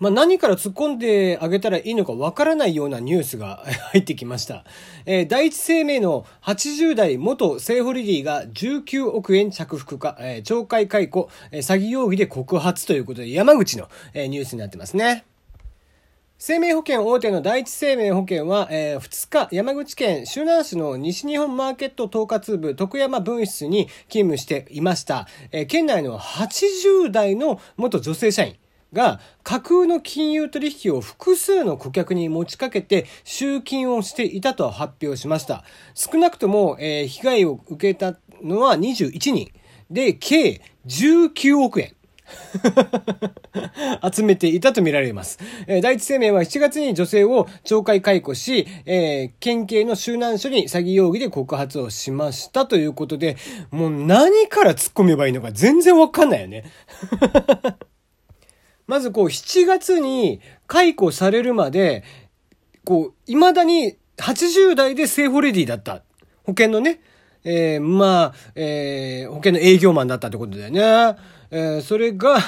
まあ、何から突っ込んであげたらいいのかわからないようなニュースが入ってきました。第一生命の80代元セイホリディが19億円着服か、懲戒解雇、詐欺容疑で告発ということで山口の、ニュースになってますね。生命保険大手の第一生命保険は、2日、山口県周南市の西日本マーケット統括部徳山分室に勤務していました。県内の80代の元女性社員が架空の金融取引を複数の顧客に持ちかけて集金をしていたと発表しました。少なくとも、被害を受けたのは21人で計19億円。集めていたとみられます。第一生命は7月に女性を懲戒解雇し、県警の周南署に詐欺容疑で告発をしましたということで、もう何から突っ込めばいいのか全然わかんないよね。まずこう7月に解雇されるまで、こう未だに80代でセイホレディだった保険のね、保険の営業マンだったってことだよね。それが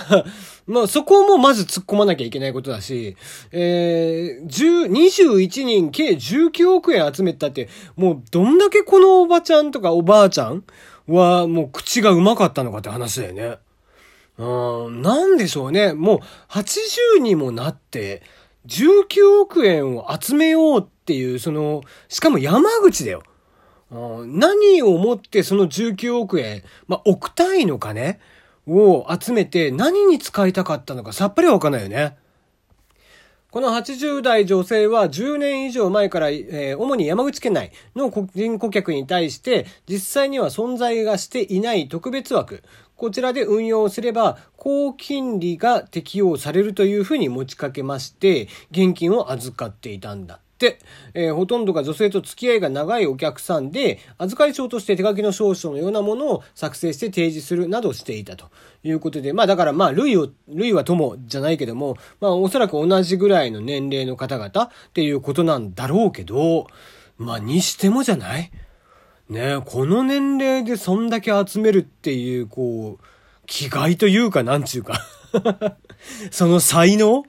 まあそこもまず突っ込まなきゃいけないことだし、21人計19億円集めたって、もうどんだけこのおばちゃんとかおばあちゃんはもう口がうまかったのかって話だよね。なんでしょうね。もう80にもなって19億円を集めようっていう、そのしかも山口だよ。何をもってその19億円、まあ、億単位の金を集めて何に使いたかったのかさっぱりわかんないよね。この80代女性は10年以上前から、主に山口県内の個人顧客に対して実際には存在がしていない特別枠、こちらで運用すれば高金利が適用されるというふうに持ちかけまして、現金を預かっていたんだ。ほとんどが女性と付き合いが長いお客さんで、預かり証として手書きの証書のようなものを作成して提示するなどしていたということで、まあだからまあ類は友じゃないけども、まあおそらく同じぐらいの年齢の方々っていうことなんだろうけど、まあにしてもじゃないねえ、この年齢でそんだけ集めるっていうこう気概というかなんちゅうかその才能、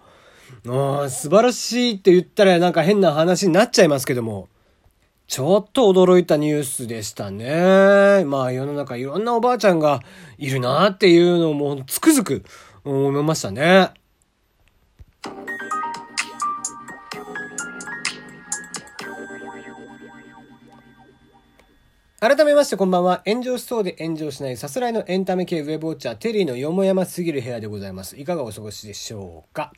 素晴らしいって言ったらなんか変な話になっちゃいますけども、ちょっと驚いたニュースでしたね。まあ世の中いろんなおばあちゃんがいるなっていうのもつくづく思いましたね。改めましてこんばんは。炎上しそうで炎上しないさすらいのエンタメ系ウェブウォッチャーテリーのよもやますぎる部屋でございます。いかがお過ごしでしょうか。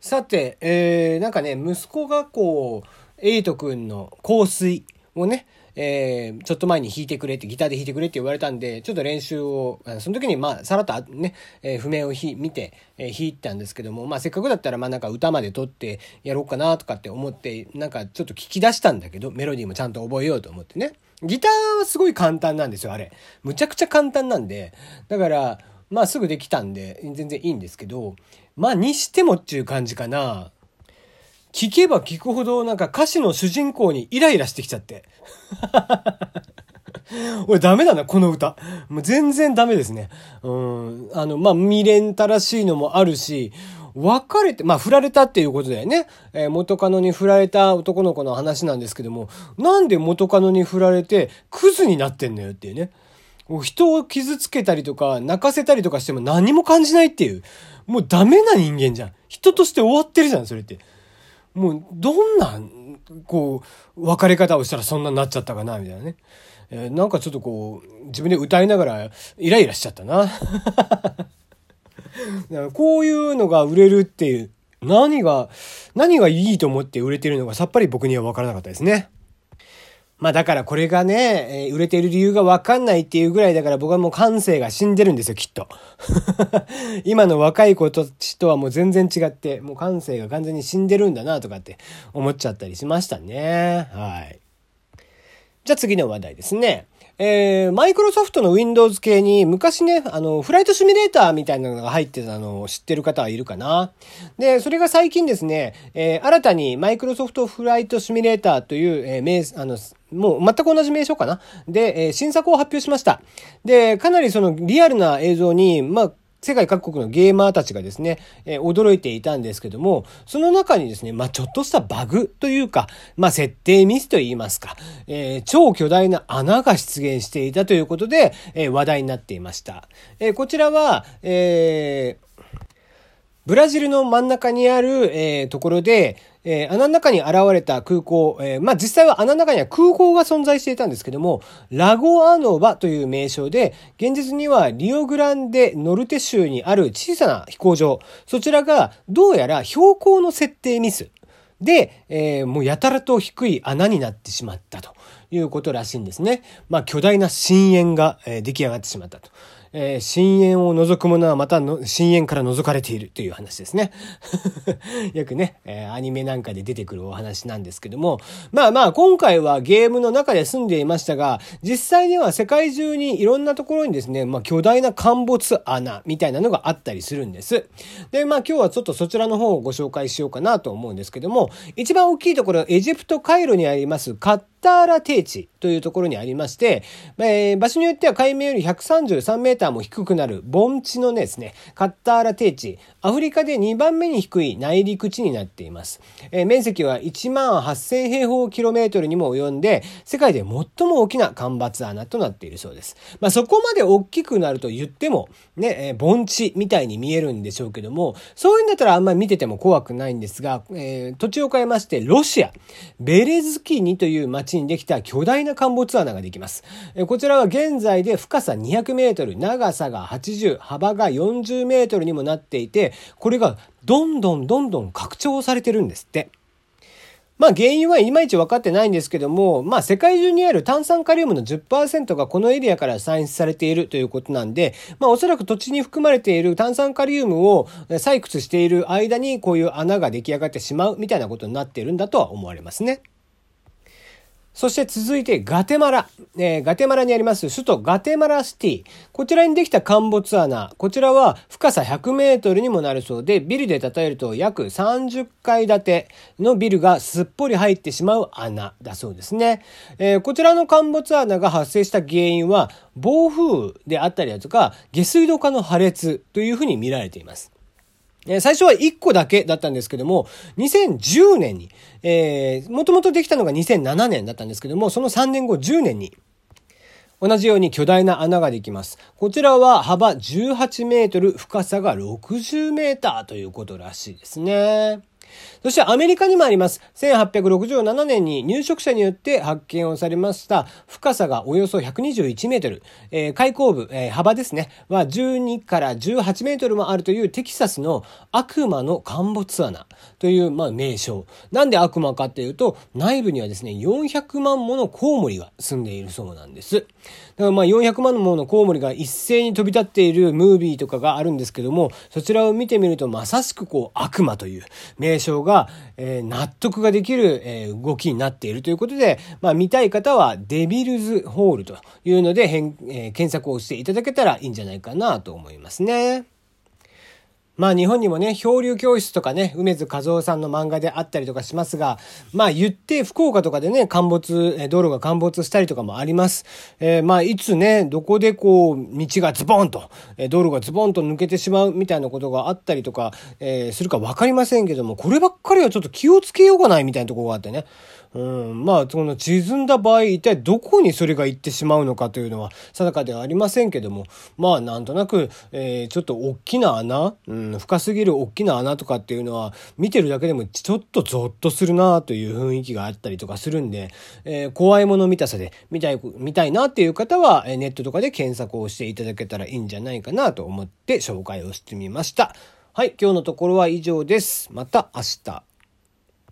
さて、なんかね、息子がこうエイト君の香水をね、ちょっと前に弾いてくれって、ギターで弾いてくれって言われたんで、ちょっと練習をその時にまあさらっとね、譜面を見て、弾いたんですけども、まあせっかくだったらまあなんか歌まで取ってやろうかなとかって思って、なんかちょっと聞き出したんだけど、メロディーもちゃんと覚えようと思ってね。ギターはすごい簡単なんですよ、あれ。むちゃくちゃ簡単なんで、だからまあすぐできたんで全然いいんですけど、まあにしてもっていう感じかな。聞けば聞くほどなんか歌詞の主人公にイライラしてきちゃって俺ダメだなこの歌、もう全然ダメですね。まあ未練たらしいのもあるし、別れて、まあ振られたっていうことだよね。元カノに振られた男の子の話なんですけども、なんで元カノに振られてクズになってんのよっていうね。人を傷つけたりとか泣かせたりとかしても何も感じないっていう、もうダメな人間じゃん。人として終わってるじゃん、それって。もうどんなこう別れ方をしたらそんなになっちゃったかなみたいなね。なんかちょっとこう自分で歌いながらイライラしちゃったなこういうのが売れるっていう、何がいいと思って売れてるのかさっぱり僕には分からなかったですね。まあだからこれがね、売れている理由が分かんないっていうぐらいだから、僕はもう感性が死んでるんですよ、きっと今の若い子たちとはもう全然違って、もう感性が完全に死んでるんだなとかって思っちゃったりしましたね。はい。じゃあ次の話題ですね。マイクロソフトの Windows 系に昔ね、フライトシミュレーターみたいなのが入ってたのを知ってる方はいるかな。で、それが最近ですね、新たにマイクロソフトフライトシミュレーターという、もう全く同じ名称かな。で、新作を発表しました。で、かなりそのリアルな映像に、まあ、世界各国のゲーマーたちがですね、驚いていたんですけども、その中にですね、ちょっとしたバグというか、設定ミスといいますか、超巨大な穴が出現していたということで、話題になっていました。こちらは、ブラジルの真ん中にある、ところで、穴の中に現れた空港、実際は穴の中には空港が存在していたんですけども、ラゴアノバという名称で、現実にはリオグランデノルテ州にある小さな飛行場、そちらがどうやら標高の設定ミスで、もうやたらと低い穴になってしまったということらしいんですね。巨大な深淵が、出来上がってしまったと。深淵を覗く者はまたの深淵から覗かれているという話ですね。よくね、アニメなんかで出てくるお話なんですけども、今回はゲームの中で住んでいましたが、実際には世界中にいろんなところにですね、巨大な陥没穴みたいなのがあったりするんです。で、今日はちょっとそちらの方をご紹介しようかなと思うんですけども、一番大きいところ、エジプトカイロにありますカッターラ低地というところにありまして、場所によっては海面より133メーターも低くなる盆地のですね、カッターラ低地、アフリカで2番目に低い内陸地になっています。面積は18000平方キロメートルにも及んで、世界で最も大きな干ばつ穴となっているそうです。そこまで大きくなると言ってもね、盆地みたいに見えるんでしょうけども、そういうんだったらあんまり見てても怖くないんですが、土地を変えましてロシア、ベレズキニという町にできた巨大な陥没穴ができます。こちらは現在で深さ200メートル、長さが80、幅が40メートルにもなっていて、これがどんどん拡張されてるんですって。原因はいまいち分かってないんですけども、世界中にある炭酸カリウムの 10% がこのエリアから産出されているということなんで、おそらく土地に含まれている炭酸カリウムを採掘している間にこういう穴が出来上がってしまうみたいなことになっているんだとは思われますね。そして続いてガテマラ、ガテマラにあります首都ガテマラシティ、こちらにできた陥没穴、こちらは深さ100メートルにもなるそうで、ビルで例えると約30階建てのビルがすっぽり入ってしまう穴だそうですね。こちらの陥没穴が発生した原因は暴風であったりだとか下水道管の破裂というふうに見られています。最初は1個だけだったんですけども、2010年に、もともとできたのが2007年だったんですけども、その3年後10年に同じように巨大な穴ができます。こちらは幅18メートル、深さが60メーターということらしいですね。そしてアメリカにもあります。1867年に入植者によって発見をされました。深さがおよそ121メートル、開口部、幅ですねは12から18メートルもあるというテキサスの悪魔の陥没穴という、名称なんで悪魔かというと、内部にはですね400万ものコウモリが住んでいるそうなんです。だから400万ものコウモリが一斉に飛び立っているムービーとかがあるんですけども、そちらを見てみるとまさしくこう悪魔という名称が、納得ができる、動きになっているということで、見たい方はデビルズホールというので検索をしていただけたらいいんじゃないかなと思いますね。日本にもね、漂流教室とかね、梅津和夫さんの漫画であったりとかしますが、言って福岡とかでね、道路が陥没したりとかもあります。いつね、どこで道がズボンと、道路がズボンと抜けてしまうみたいなことがあったりとか、するかわかりませんけども、こればっかりはちょっと気をつけようがないみたいなところがあってね。その沈んだ場合、一体どこにそれが行ってしまうのかというのは定かではありませんけども、なんとなく、ちょっと大きな穴、深すぎる大きな穴とかっていうのは見てるだけでもちょっとゾッとするなという雰囲気があったりとかするんで、怖いもの見たさで見たいなっていう方はネットとかで検索をしていただけたらいいんじゃないかなと思って紹介をしてみました。はい、今日のところは以上です。また明日。